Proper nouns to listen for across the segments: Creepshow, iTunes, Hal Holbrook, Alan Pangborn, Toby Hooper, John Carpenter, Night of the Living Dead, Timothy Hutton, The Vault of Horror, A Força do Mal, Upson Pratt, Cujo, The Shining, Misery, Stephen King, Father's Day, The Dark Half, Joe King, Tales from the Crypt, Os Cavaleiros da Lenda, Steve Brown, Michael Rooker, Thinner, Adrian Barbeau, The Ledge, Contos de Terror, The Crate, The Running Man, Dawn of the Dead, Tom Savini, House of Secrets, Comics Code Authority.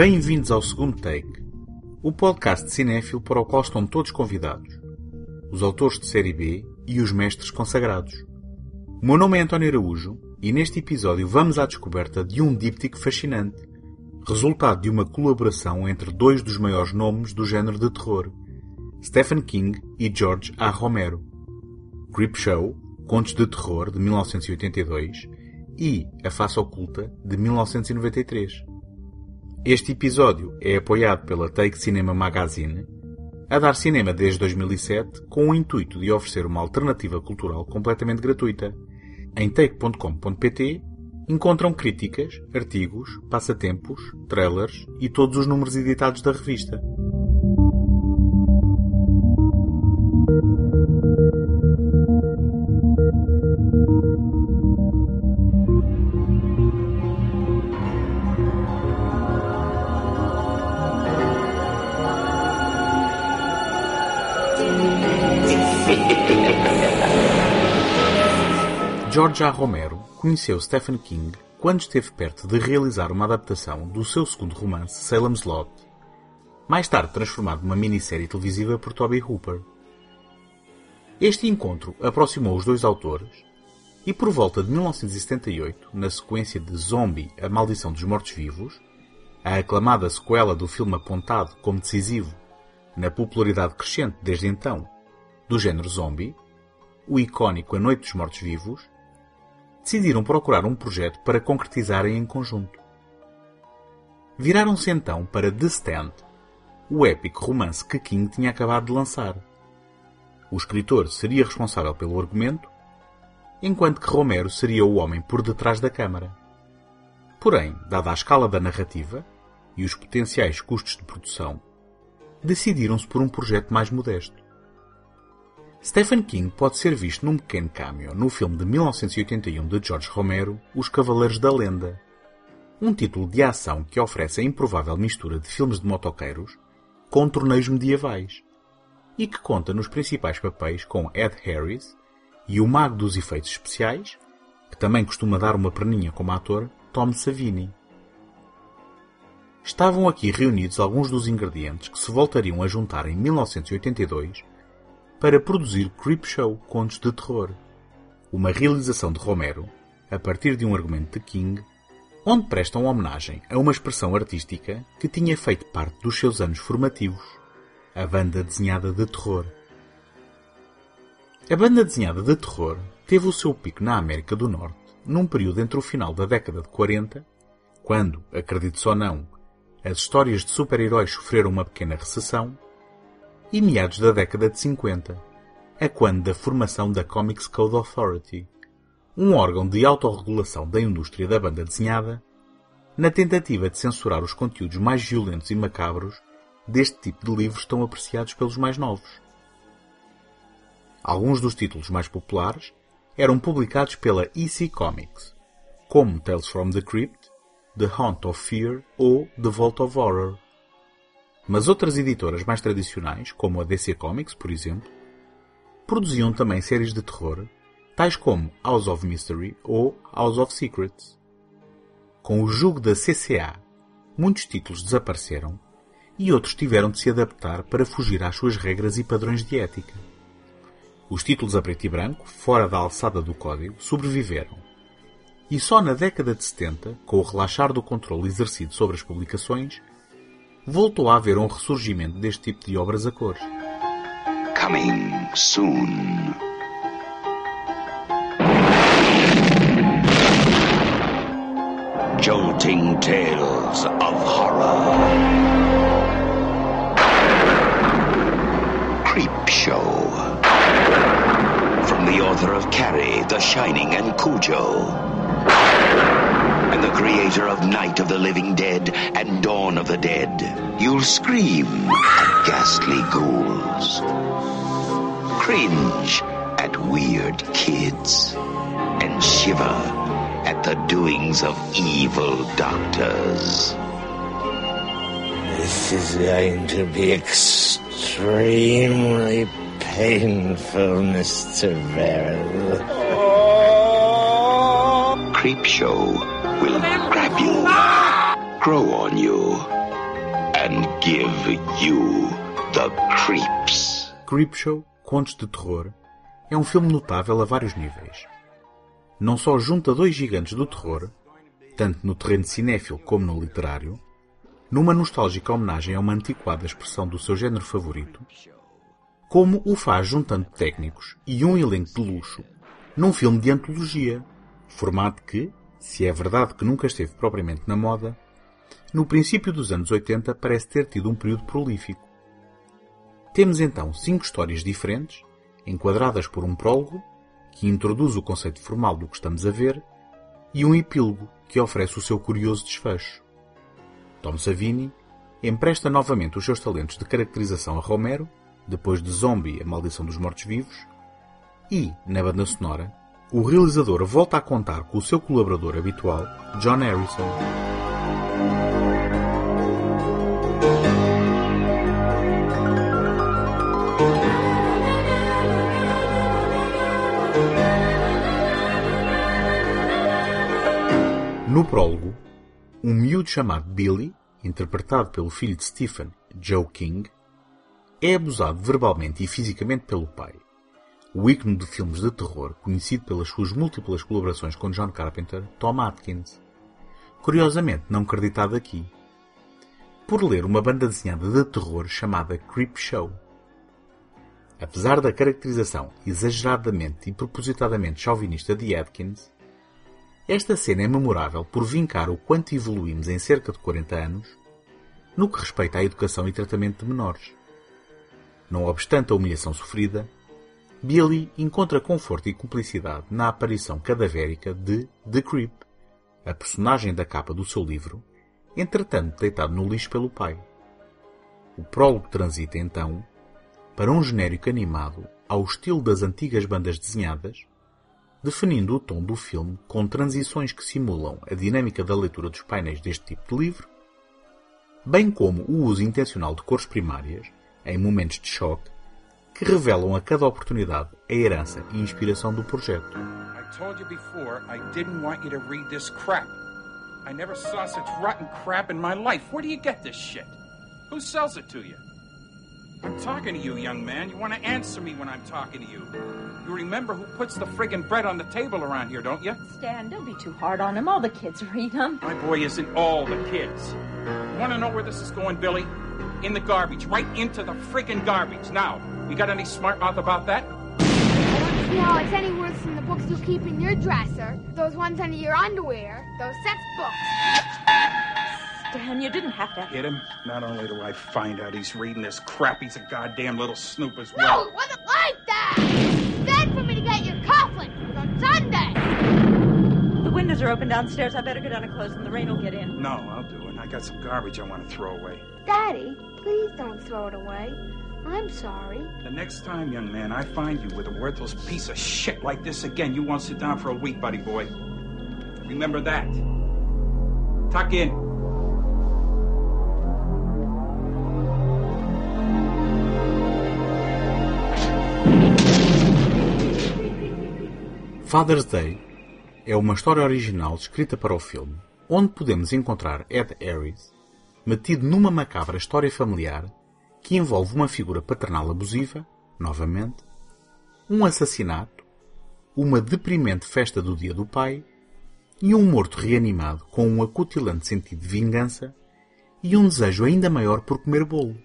Bem-vindos ao segundo take, o podcast de cinéfilo para o qual estão todos convidados, os autores de série B e os mestres consagrados. O meu nome é António Araújo e neste episódio vamos à descoberta de um díptico fascinante, resultado de uma colaboração entre dois dos maiores nomes do género de terror, Stephen King e George A. Romero. Creepshow, Contos de Terror, de 1982, e A Face Oculta, de 1993. Este episódio é apoiado pela Take Cinema Magazine, a dar cinema desde 2007, com o intuito de oferecer uma alternativa cultural completamente gratuita. Em take.com.pt encontram críticas, artigos, passatempos, trailers e todos os números editados da revista. George A. Romero conheceu Stephen King quando esteve perto de realizar uma adaptação do seu segundo romance, Salem's Lot, mais tarde transformado numa minissérie televisiva por Toby Hooper. Este encontro aproximou os dois autores e, por volta de 1978, na sequência de Zombie, A Maldição dos Mortos Vivos, a aclamada sequela do filme apontado como decisivo na popularidade crescente desde então do género zombie, o icónico A Noite dos Mortos Vivos, decidiram procurar um projeto para concretizarem em conjunto. Viraram-se então para The Stand, o épico romance que King tinha acabado de lançar. O escritor seria responsável pelo argumento, enquanto que Romero seria o homem por detrás da câmara. Porém, dada a escala da narrativa e os potenciais custos de produção, decidiram-se por um projeto mais modesto. Stephen King pode ser visto num pequeno cameo no filme de 1981 de George Romero, Os Cavaleiros da Lenda, um título de ação que oferece a improvável mistura de filmes de motoqueiros com torneios medievais e que conta nos principais papéis com Ed Harris e o mago dos efeitos especiais, que também costuma dar uma perninha como ator, Tom Savini. Estavam aqui reunidos alguns dos ingredientes que se voltariam a juntar em 1982 para produzir Creepshow, Contos de Terror, uma realização de Romero, a partir de um argumento de King, onde prestam homenagem a uma expressão artística que tinha feito parte dos seus anos formativos, a banda desenhada de terror. A banda desenhada de terror teve o seu pico na América do Norte num período entre o final da década de 40, quando, acredite-se ou não, as histórias de super-heróis sofreram uma pequena recessão, e meados da década de 50, a quando da formação da Comics Code Authority, um órgão de autorregulação da indústria da banda desenhada, na tentativa de censurar os conteúdos mais violentos e macabros deste tipo de livros tão apreciados pelos mais novos. Alguns dos títulos mais populares eram publicados pela EC Comics, como Tales from the Crypt, The Haunt of Fear ou The Vault of Horror. Mas outras editoras mais tradicionais, como a DC Comics, por exemplo, produziam também séries de terror, tais como House of Mystery ou House of Secrets. Com o jugo da CCA, muitos títulos desapareceram e outros tiveram de se adaptar para fugir às suas regras e padrões de ética. Os títulos a preto e branco, fora da alçada do código, sobreviveram. E só na década de 70, com o relaxar do controle exercido sobre as publicações, voltou a haver um ressurgimento deste tipo de obras a cores. Coming soon. Jolting tales of horror. Creepshow. From the author of Carrie, The Shining and Cujo. And the creator of Night of the Living Dead and Dawn of the Dead. You'll scream at ghastly ghouls, cringe at weird kids, and shiver at the doings of evil doctors. This is going to be extremely painful, Mr. Verrill. Creepshow will grab you, grow on you, and give you the creeps. Creepshow, Contos de Terror, é um filme notável a vários níveis. Não só junta dois gigantes do terror, tanto no terreno cinéfilo como no literário, numa nostálgica homenagem a uma antiquada expressão do seu género favorito, como o faz juntando técnicos e um elenco de luxo num filme de antologia, formato que, se é verdade que nunca esteve propriamente na moda, no princípio dos anos 80 parece ter tido um período prolífico. Temos então 5 histórias diferentes, enquadradas por um prólogo, que introduz o conceito formal do que estamos a ver, e um epílogo que oferece o seu curioso desfecho. Tom Savini empresta novamente os seus talentos de caracterização a Romero, depois de Zombie, A Maldição dos Mortos Vivos, e, na banda sonora, o realizador volta a contar com o seu colaborador habitual, John Harris. No prólogo, um miúdo chamado Billy, interpretado pelo filho de Stephen, Joe King, é abusado verbalmente e fisicamente pelo pai, o ícone de filmes de terror conhecido pelas suas múltiplas colaborações com John Carpenter, Tom Atkins, curiosamente não creditado aqui, por ler uma banda desenhada de terror chamada Creepshow. Apesar da caracterização exageradamente e propositadamente chauvinista de Atkins, esta cena é memorável por vincar o quanto evoluímos em cerca de 40 anos no que respeita à educação e tratamento de menores. Não obstante a humilhação sofrida, Billy encontra conforto e cumplicidade na aparição cadavérica de The Creep, a personagem da capa do seu livro, entretanto deitado no lixo pelo pai. O prólogo transita então para um genérico animado ao estilo das antigas bandas desenhadas, definindo o tom do filme com transições que simulam a dinâmica da leitura dos painéis deste tipo de livro, bem como o uso intencional de cores primárias, em momentos de choque, que revelam a cada oportunidade a herança e inspiração do projeto. In the garbage, right into the friggin' garbage. Now, you got any smart mouth about that? No, it's any worse than the books you keep in your dresser, those ones under your underwear, those sex books. Stan, you didn't have to hit him. Not only do I find out he's reading this crap, he's a goddamn little snoop as well. No, it wasn't like that. It's bad for me to get your coffin on Sunday. The windows are open downstairs. I better go down and close them. The rain will get in. No, I'll do it. I got some garbage I want to throw away. Daddy, please don't throw it away. I'm sorry. The next time, young man, I find you with a worthless piece of shit like this again, you won't sit down for a week, buddy boy. Remember that. Tuck in. Father's Day é uma história original escrita para o filme, onde podemos encontrar Ed Harris metido numa macabra história familiar que envolve uma figura paternal abusiva, novamente, um assassinato, uma deprimente festa do Dia do Pai e um morto reanimado com um acutilante sentido de vingança e um desejo ainda maior por comer bolo.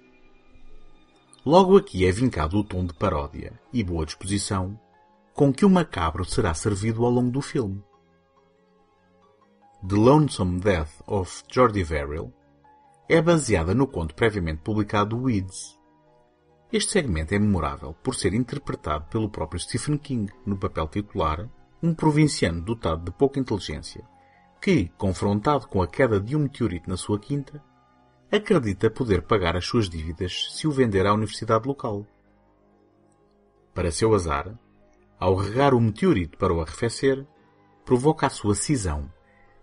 Logo aqui é vincado o tom de paródia e boa disposição com que o macabro será servido ao longo do filme. The Lonesome Death of Jordi Verrill é baseada no conto previamente publicado Weeds. Este segmento é memorável por ser interpretado pelo próprio Stephen King no papel titular, um provinciano dotado de pouca inteligência, que, confrontado com a queda de um meteorito na sua quinta, acredita poder pagar as suas dívidas se o vender à universidade local. Para seu azar, ao regar o meteorito para o arrefecer, provoca a sua cisão,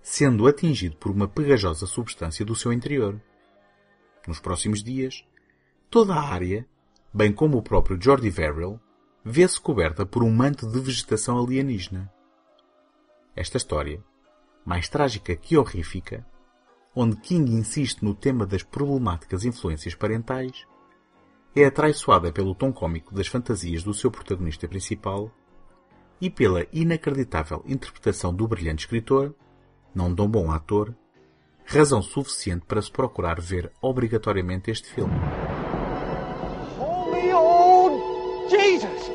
sendo atingido por uma pegajosa substância do seu interior. Nos próximos dias, toda a área, bem como o próprio Jordi Verrill, vê-se coberta por um manto de vegetação alienígena. Esta história, mais trágica que horrífica, onde King insiste no tema das problemáticas influências parentais, é atraiçoada pelo tom cômico das fantasias do seu protagonista principal e pela inacreditável interpretação do brilhante escritor, não tão bom ator, razão suficiente para se procurar ver obrigatoriamente este filme. Holy old Jesus!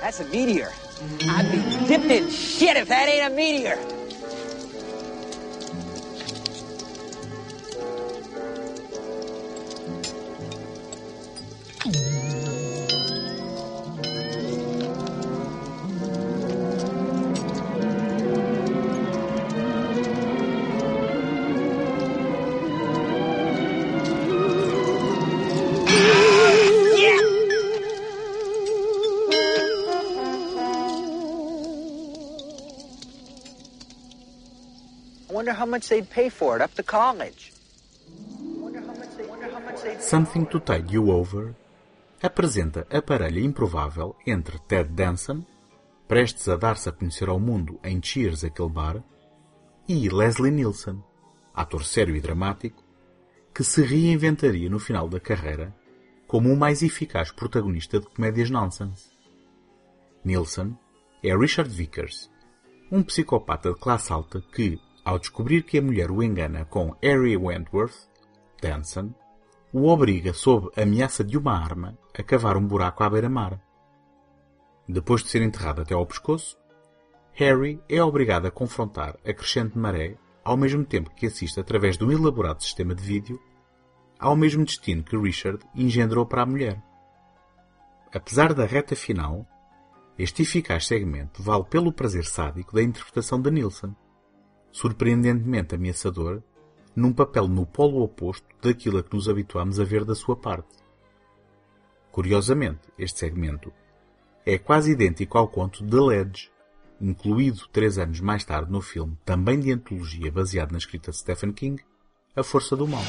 That's a meteor. I'd be dipped in shit if that ain't a meteor. Something to Tide You Over apresenta a parelha improvável entre Ted Danson, prestes a dar-se a conhecer ao mundo em Cheers, aquele bar, e Leslie Nielsen, ator sério e dramático, que se reinventaria no final da carreira como o mais eficaz protagonista de comédias nonsense. Nielsen é Richard Vickers, um psicopata de classe alta que, ao descobrir que a mulher o engana com Harry Wentworth, Danson o obriga, sob a ameaça de uma arma, a cavar um buraco à beira-mar. Depois de ser enterrado até ao pescoço, Harry é obrigado a confrontar a crescente maré, ao mesmo tempo que assiste, através de um elaborado sistema de vídeo, ao mesmo destino que Richard engendrou para a mulher. Apesar da reta final, este eficaz segmento vale pelo prazer sádico da interpretação de Nielsen, surpreendentemente ameaçador, num papel no polo oposto daquilo a que nos habituámos a ver da sua parte. Curiosamente, este segmento é quase idêntico ao conto The Ledge, incluído 3 anos mais tarde no filme, também de antologia baseado na escrita de Stephen King, A Força do Mal.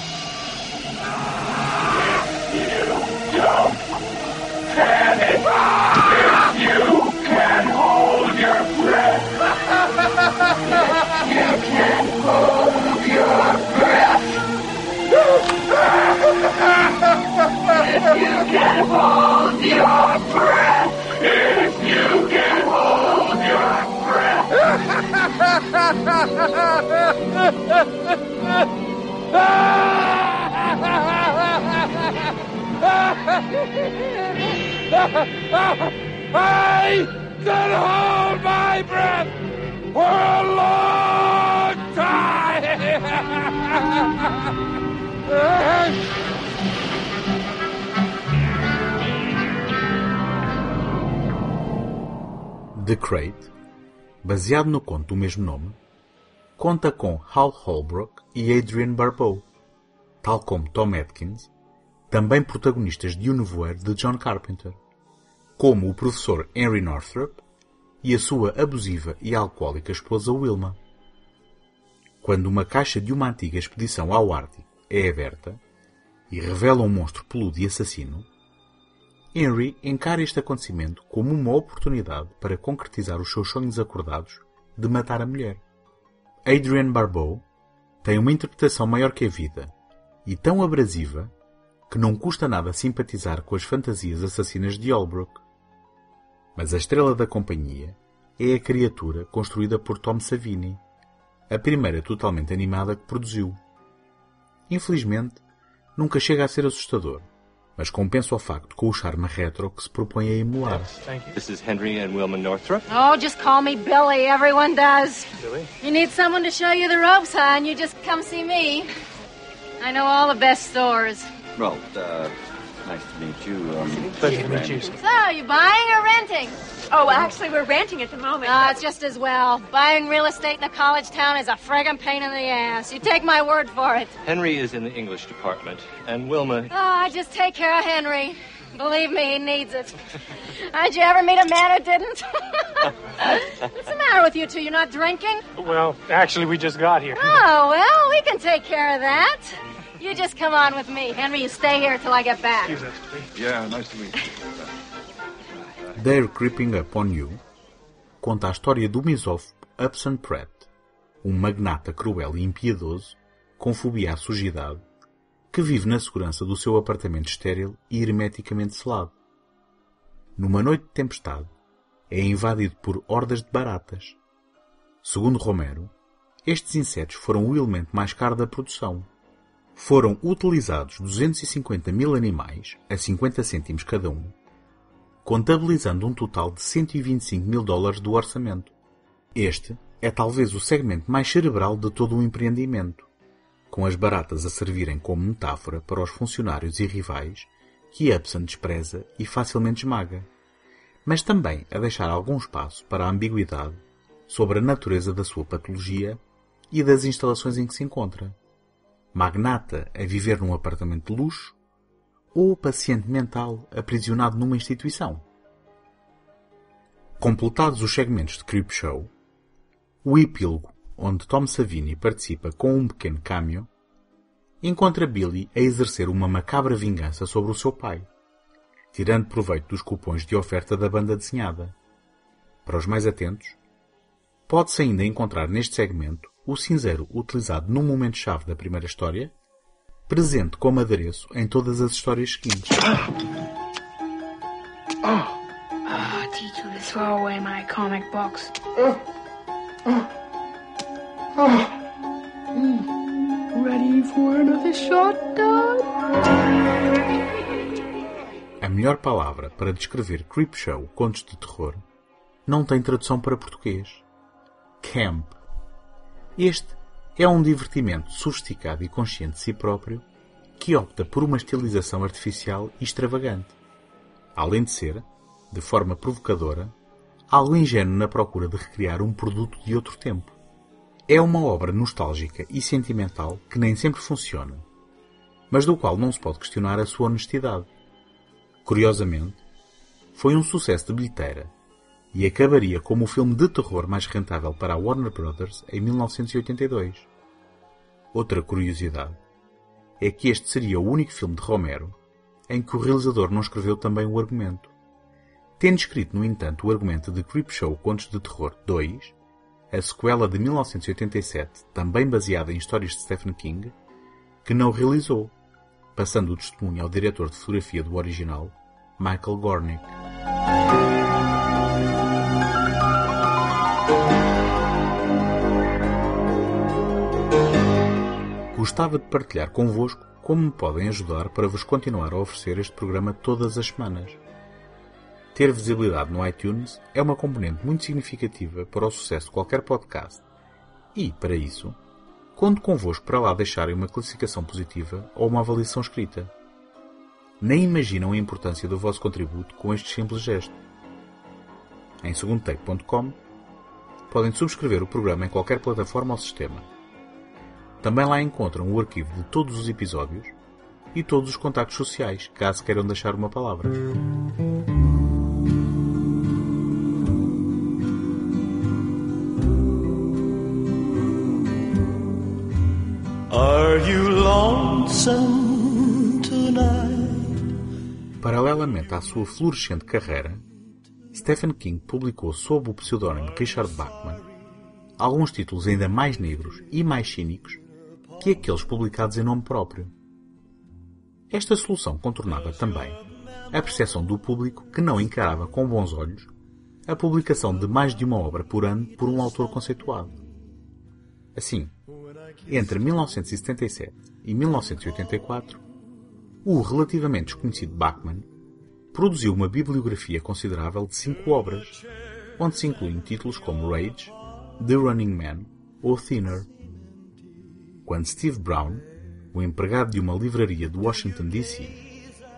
I can hold my breath for a long time. The Crate, baseado no conto do mesmo nome, conta com Hal Holbrook e Adrian Barbeau, tal como Tom Atkins, também protagonistas de O Nevoeiro de John Carpenter, como o professor Henry Northrop e a sua abusiva e alcoólica esposa Wilma. Quando uma caixa de uma antiga expedição ao Ártico é aberta e revela um monstro peludo e assassino, Henry encara este acontecimento como uma oportunidade para concretizar os seus sonhos acordados de matar a mulher. Adrian Barbeau tem uma interpretação maior que a vida e tão abrasiva que não custa nada simpatizar com as fantasias assassinas de Holbrook. Mas a estrela da companhia é a criatura construída por Tom Savini, a primeira totalmente animada que produziu. Infelizmente, nunca chega a ser assustador, mas compensa o facto com o charme retro que se propõe a emular. This is Henry and Wilma Northrop. Oh, just call me Billy, everyone does. Billy? You need someone to show you the ropes, hon, you just come see me. I know all the best stores. Well, nice to meet you. Pleasure to meet you. So, you buying or renting? Oh, actually, we're renting at the moment. Ah, it's just as well. Buying real estate in a college town is a friggin' pain in the ass. You take my word for it. Henry is in the English department, and Wilma... Oh, I just take care of Henry. Believe me, he needs it. Did you ever meet a man who didn't? What's the matter with you two? You're not drinking? Well, actually, we just got here. Oh, well, we can take care of that. You just come on with me. Henry, you stay here till I get back. Yeah, nice to meet you. They're Creeping Upon You conta a história do misófobo Upson Pratt, um magnata cruel e impiedoso, com fobia à sujidade, que vive na segurança do seu apartamento estéril e hermeticamente selado. Numa noite de tempestade, é invadido por hordas de baratas. Segundo Romero, estes insetos foram o elemento mais caro da produção. Foram utilizados 250.000 animais, a 50 cêntimos cada um, contabilizando um total de $125.000 do orçamento. Este é talvez o segmento mais cerebral de todo o empreendimento, com as baratas a servirem como metáfora para os funcionários e rivais que Upson despreza e facilmente esmaga, mas também a deixar algum espaço para a ambiguidade sobre a natureza da sua patologia e das instalações em que se encontra. Magnata a viver num apartamento de luxo ou paciente mental aprisionado numa instituição. Completados os segmentos de Creepshow, o epílogo, onde Tom Savini participa com um pequeno cameo, encontra Billy a exercer uma macabra vingança sobre o seu pai, tirando proveito dos cupons de oferta da banda desenhada. Para os mais atentos, pode-se ainda encontrar neste segmento o cinzeiro utilizado no momento-chave da primeira história, presente como adereço em todas as histórias seguintes. Oh, teacher, you throw away my comic box. Ready for another shot, Dad? A melhor palavra para descrever Creepshow Contos de Terror não tem tradução para português. Camp. Este é um divertimento sofisticado e consciente de si próprio que opta por uma estilização artificial e extravagante, além de ser, de forma provocadora, algo ingênuo na procura de recriar um produto de outro tempo. É uma obra nostálgica e sentimental que nem sempre funciona, mas do qual não se pode questionar a sua honestidade. Curiosamente, foi um sucesso de bilheteira, e acabaria como o filme de terror mais rentável para a Warner Bros. Em 1982. Outra curiosidade é que este seria o único filme de Romero em que o realizador não escreveu também o argumento, tendo escrito, no entanto, o argumento de Creepshow Contos de Terror 2, a sequela de 1987, também baseada em histórias de Stephen King, que não realizou, passando o testemunho ao diretor de fotografia do original, Michael Gornick. Gostava de partilhar convosco como me podem ajudar para vos continuar a oferecer este programa todas as semanas. Ter visibilidade no iTunes é uma componente muito significativa para o sucesso de qualquer podcast e, para isso, conto convosco para lá deixarem uma classificação positiva ou uma avaliação escrita. Nem imaginam a importância do vosso contributo com este simples gesto. Em segundotake.com podem subscrever o programa em qualquer plataforma ou sistema. Também lá encontram o arquivo de todos os episódios e todos os contactos sociais, caso queiram deixar uma palavra. Are you lonesome tonight? Paralelamente à sua florescente carreira, Stephen King publicou sob o pseudónimo Richard Bachman alguns títulos ainda mais negros e mais cínicos que aqueles publicados em nome próprio. Esta solução contornava também a percepção do público que não encarava com bons olhos a publicação de mais de uma obra por ano por um autor conceituado. Assim, entre 1977 e 1984, o relativamente desconhecido Bachman produziu uma bibliografia considerável de 5 obras, onde se incluem títulos como Rage, The Running Man ou Thinner. Quando Steve Brown, o empregado de uma livraria de Washington, D.C.,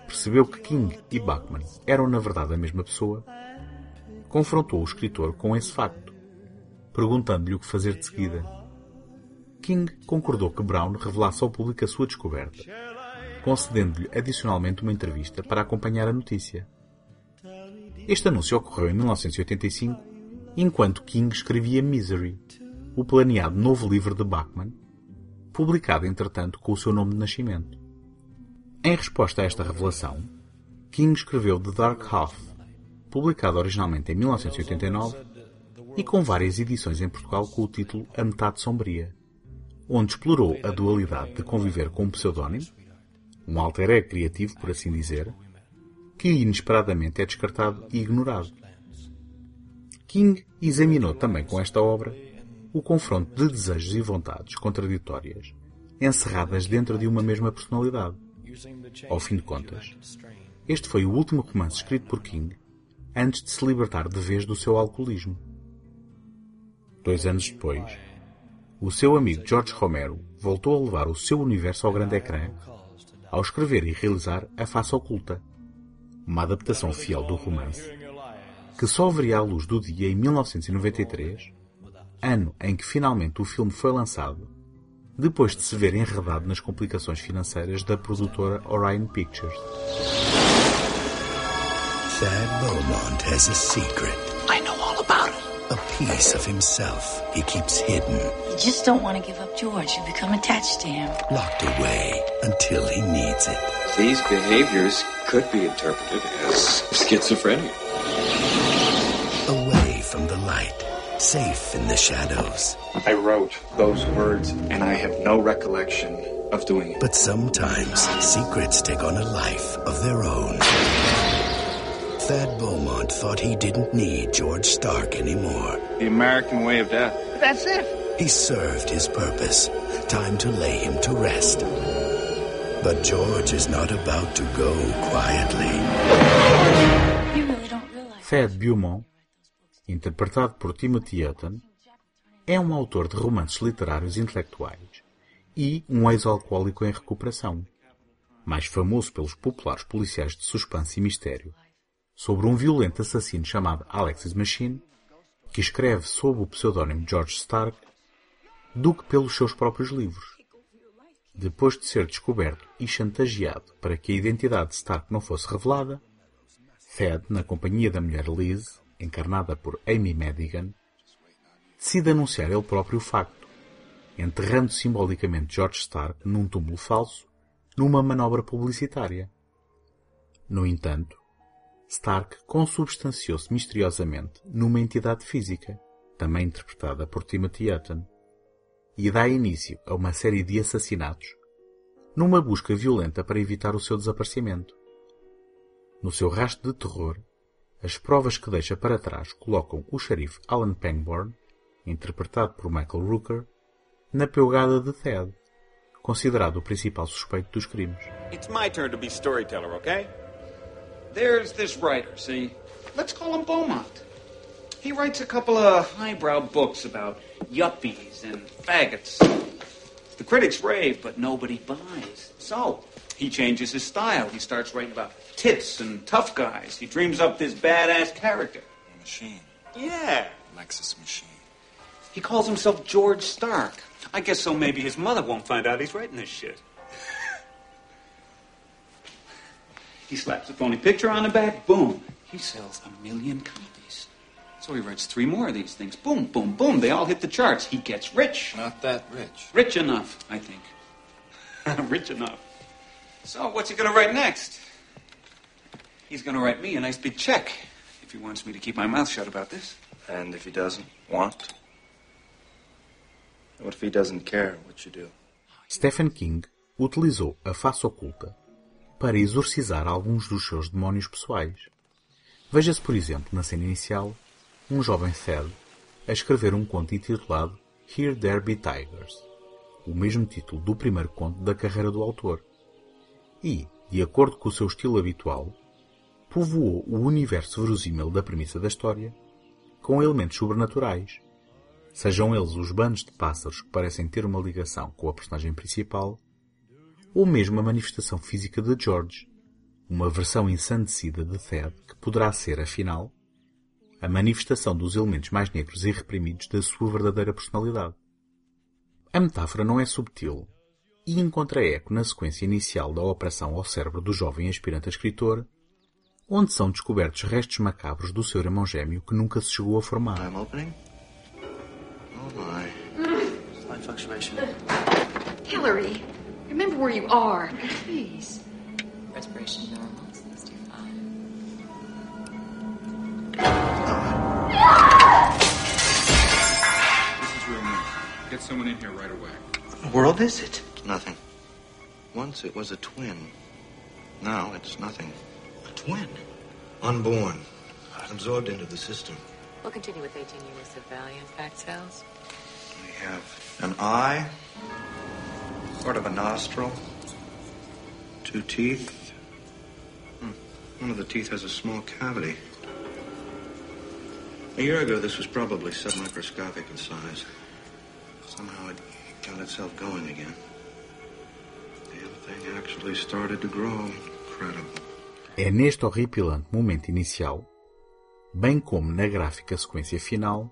percebeu que King e Bachman eram na verdade a mesma pessoa, confrontou o escritor com esse facto, perguntando-lhe o que fazer de seguida. King concordou que Brown revelasse ao público a sua descoberta, concedendo-lhe adicionalmente uma entrevista para acompanhar a notícia. Este anúncio ocorreu em 1985, enquanto King escrevia Misery, o planeado novo livro de Bachman, publicada entretanto com o seu nome de nascimento. Em resposta a esta revelação, King escreveu The Dark Half, publicado originalmente em 1989 e com várias edições em Portugal com o título A Metade Sombria, onde explorou a dualidade de conviver com um pseudónimo, um alter ego criativo, por assim dizer, que inesperadamente é descartado e ignorado. King examinou também com esta obra o confronto de desejos e vontades contraditórias, encerradas dentro de uma mesma personalidade. Ao fim de contas, este foi o último romance escrito por King antes de se libertar de vez do seu alcoolismo. 2 anos depois, o seu amigo George Romero voltou a levar o seu universo ao grande ecrã ao escrever e realizar A Face Oculta, uma adaptação fiel do romance, que só veria à luz do dia em 1993, ano em que finalmente o filme foi lançado, depois de se ver enredado nas complicações financeiras da produtora Orion Pictures. Thad Beaumont has a secret. I know all about it. A piece of himself he keeps hidden. You just don't want to give up George. You become attached to him. Locked away until he needs it. These behaviors could be interpreted as schizophrenia. Away from the light, safe in the shadows. I wrote those words and I have no recollection of doing it. But sometimes secrets take on a life of their own. Thad Beaumont thought he didn't need George Stark anymore. The American way of death. That's it. He served his purpose. Time to lay him to rest. But George is not about to go quietly. You really don't realize. Thad Beaumont, interpretado por Timothy Hutton, é um autor de romances literários intelectuais e um ex-alcoólico em recuperação, mais famoso pelos populares policiais de suspense e mistério, sobre um violento assassino chamado Alexis Machine, que escreve sob o pseudónimo George Stark, do que pelos seus próprios livros. Depois de ser descoberto e chantageado para que a identidade de Stark não fosse revelada, Thad, na companhia da mulher Liz, encarnada por Amy Madigan, decide anunciar ele próprio o facto, enterrando simbolicamente George Stark num túmulo falso, numa manobra publicitária. No entanto, Stark consubstanciou-se misteriosamente numa entidade física, também interpretada por Timothy Hutton, e dá início a uma série de assassinatos, numa busca violenta para evitar o seu desaparecimento. No seu rastro de terror, as provas que deixa para trás colocam o xerife Alan Pangborn, interpretado por Michael Rooker, na pegada de Thad, considerado o principal suspeito dos crimes. It's my turn to be storyteller, okay? There's this writer, see? Let's call him Beaumont. He writes a couple of highbrow books about yuppies and faggots. The critics rave, but nobody buys. So, he changes his style. He starts writing about tits and tough guys. He dreams up this badass character. Machine. Yeah. Alexis Machine. He calls himself George Stark. I guess so maybe his mother won't find out he's writing this shit. He slaps a phony picture on the back, boom. He sells 1 million copies. So he writes 3 more of these things. Boom, boom, boom. They all hit the charts. He gets rich. Not that rich. Rich enough, I think. Rich enough. So what's he going to write next? He's going to write me a nice big check if he wants me to keep my mouth shut about this. And if he doesn't want? What if he doesn't care what you do? Stephen King utilizou A Face Oculta para exorcizar alguns dos seus demónios pessoais. Veja-se, por exemplo, na cena inicial, um jovem Thad a escrever um conto intitulado Here There Be Tigers, o mesmo título do primeiro conto da carreira do autor, e, de acordo com o seu estilo habitual, povoou o universo verosímil da premissa da história com elementos sobrenaturais, sejam eles os bandos de pássaros que parecem ter uma ligação com a personagem principal, ou mesmo a manifestação física de George, uma versão ensandecida de Thad que poderá ser, afinal, a manifestação dos elementos mais negros e reprimidos da sua verdadeira personalidade. A metáfora não é subtil e encontra eco na sequência inicial da operação ao cérebro do jovem aspirante a escritor, onde são descobertos restos macabros do seu irmão gêmeo que nunca se chegou a formar. I'm opening. Oh my. Slight fluctuation. Hillary, remember where you are, please. Respiration normal, 65. This is room 1. Get someone in here right away. What in the world is it? Nothing. Once it was a twin. Now it's nothing. A twin? Unborn. Absorbed into the system. We'll continue with 18 units of Valiant fact cells. We have an eye, sort of a nostril, 2 teeth. One of the teeth has a small cavity. A year ago, this was probably submicroscopic in size. Somehow it got itself going again. The thing actually started to grow. Incredible. É neste horripilante momento inicial, bem como na gráfica sequência final,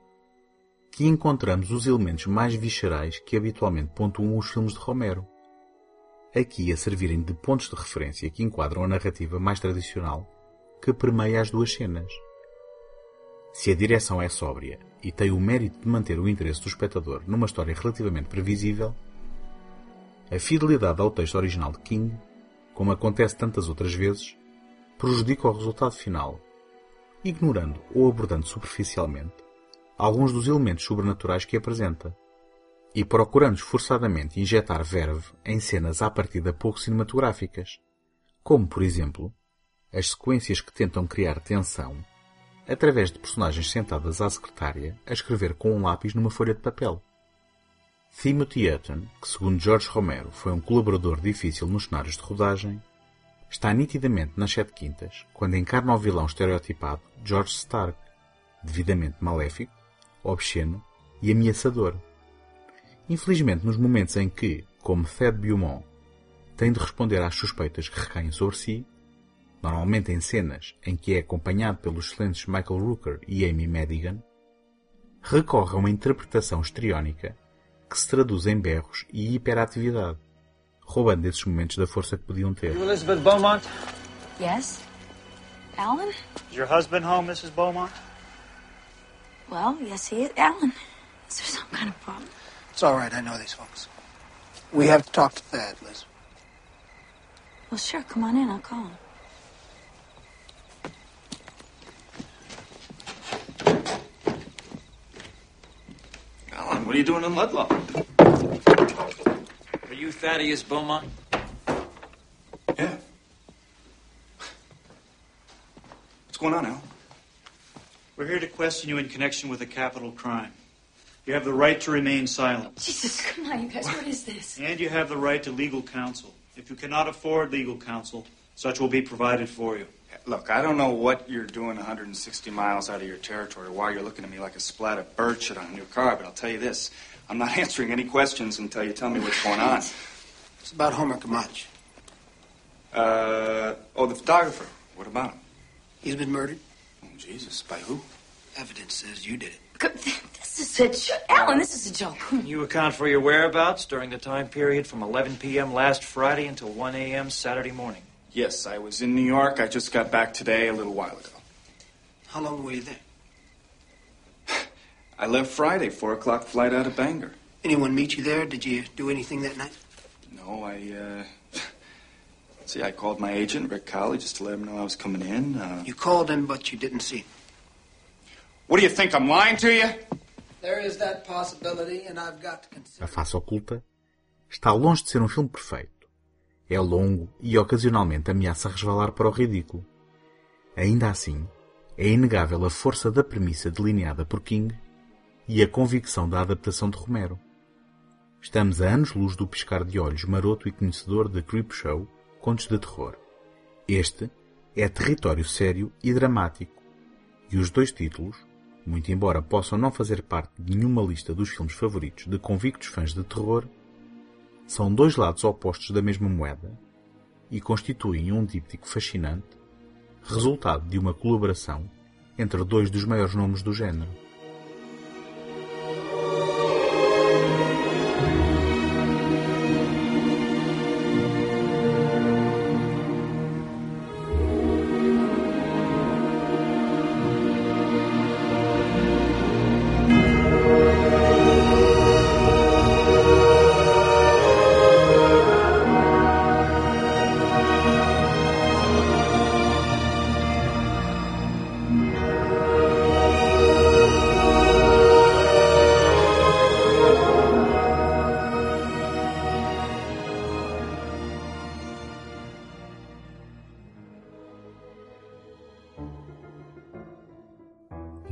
que encontramos os elementos mais viscerais que habitualmente pontuam os filmes de Romero, aqui a servirem de pontos de referência que enquadram a narrativa mais tradicional que permeia as duas cenas. Se a direção é sóbria e tem o mérito de manter o interesse do espectador numa história relativamente previsível, a fidelidade ao texto original de King, como acontece tantas outras vezes, prejudica o resultado final, ignorando ou abordando superficialmente alguns dos elementos sobrenaturais que apresenta e procurando esforçadamente injetar verve em cenas à partida pouco cinematográficas, como, por exemplo, as sequências que tentam criar tensão através de personagens sentadas à secretária a escrever com um lápis numa folha de papel. Timothy Hutton, que segundo George Romero foi um colaborador difícil nos cenários de rodagem, está nitidamente nas 7/5 quando encarna o vilão estereotipado George Stark, devidamente maléfico, obsceno e ameaçador. Infelizmente, nos momentos em que, como Thad Beaumont, tem de responder às suspeitas que recaem sobre si, normalmente em cenas em que é acompanhado pelos excelentes Michael Rooker e Amy Madigan, recorre a uma interpretação histriónica que se traduz em berros e hiperatividade, roubando desses momentos da força que podiam ter. Elizabeth Beaumont? Yes. Alan? Is your husband home, Mrs. Beaumont? Well, yes, he is. Alan, is there some kind of problem? It's all right, I know these folks. We have to talk to Thad, Liz. Well, sure, come on in, I'll call him. Alan, what are you doing in Ludlow? Are you Thaddeus Beaumont? Yeah. What's going on, Al? We're here to question you in connection with a capital crime. You have the right to remain silent. Jesus, come on, you guys, what is this? And you have the right to legal counsel. If you cannot afford legal counsel, such will be provided for you. Look, I don't know what you're doing 160 miles out of your territory, why you're looking at me like a splat of bird shit on your car, but I'll tell you this. I'm not answering any questions until you tell me what's going on. It's about Homer Camacho. The photographer. What about him? He's been murdered. Oh, Jesus. By who? Evidence says you did it. This is a joke. Alan, this is a joke. Can you account for your whereabouts during the time period from 11 p.m. last Friday until 1 a.m. Saturday morning? Yes, I was in New York. I just got back today a little while ago. How long were you there? I left Friday, 4:00 flight out of Bangor. Anyone meet you there? Did you do anything that night? No, I called my agent, Rick Colley, just to let him know I was coming in. You called him, but you didn't see him. What do you think, I'm lying to you? There is that possibility, and I've got to consider... A Face Oculta está longe de ser um filme perfeito. É longo e ocasionalmente ameaça resvalar para o ridículo. Ainda assim, é inegável a força da premissa delineada por King e a convicção da adaptação de Romero. Estamos a anos-luz do piscar de olhos maroto e conhecedor de Creepshow, Contos de Terror. Este é território sério e dramático, e os dois títulos, muito embora possam não fazer parte de nenhuma lista dos filmes favoritos de convictos fãs de terror, são dois lados opostos da mesma moeda e constituem um díptico fascinante, resultado de uma colaboração entre dois dos maiores nomes do género.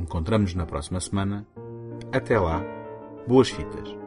Encontramos-nos na próxima semana. Até lá, boas fitas.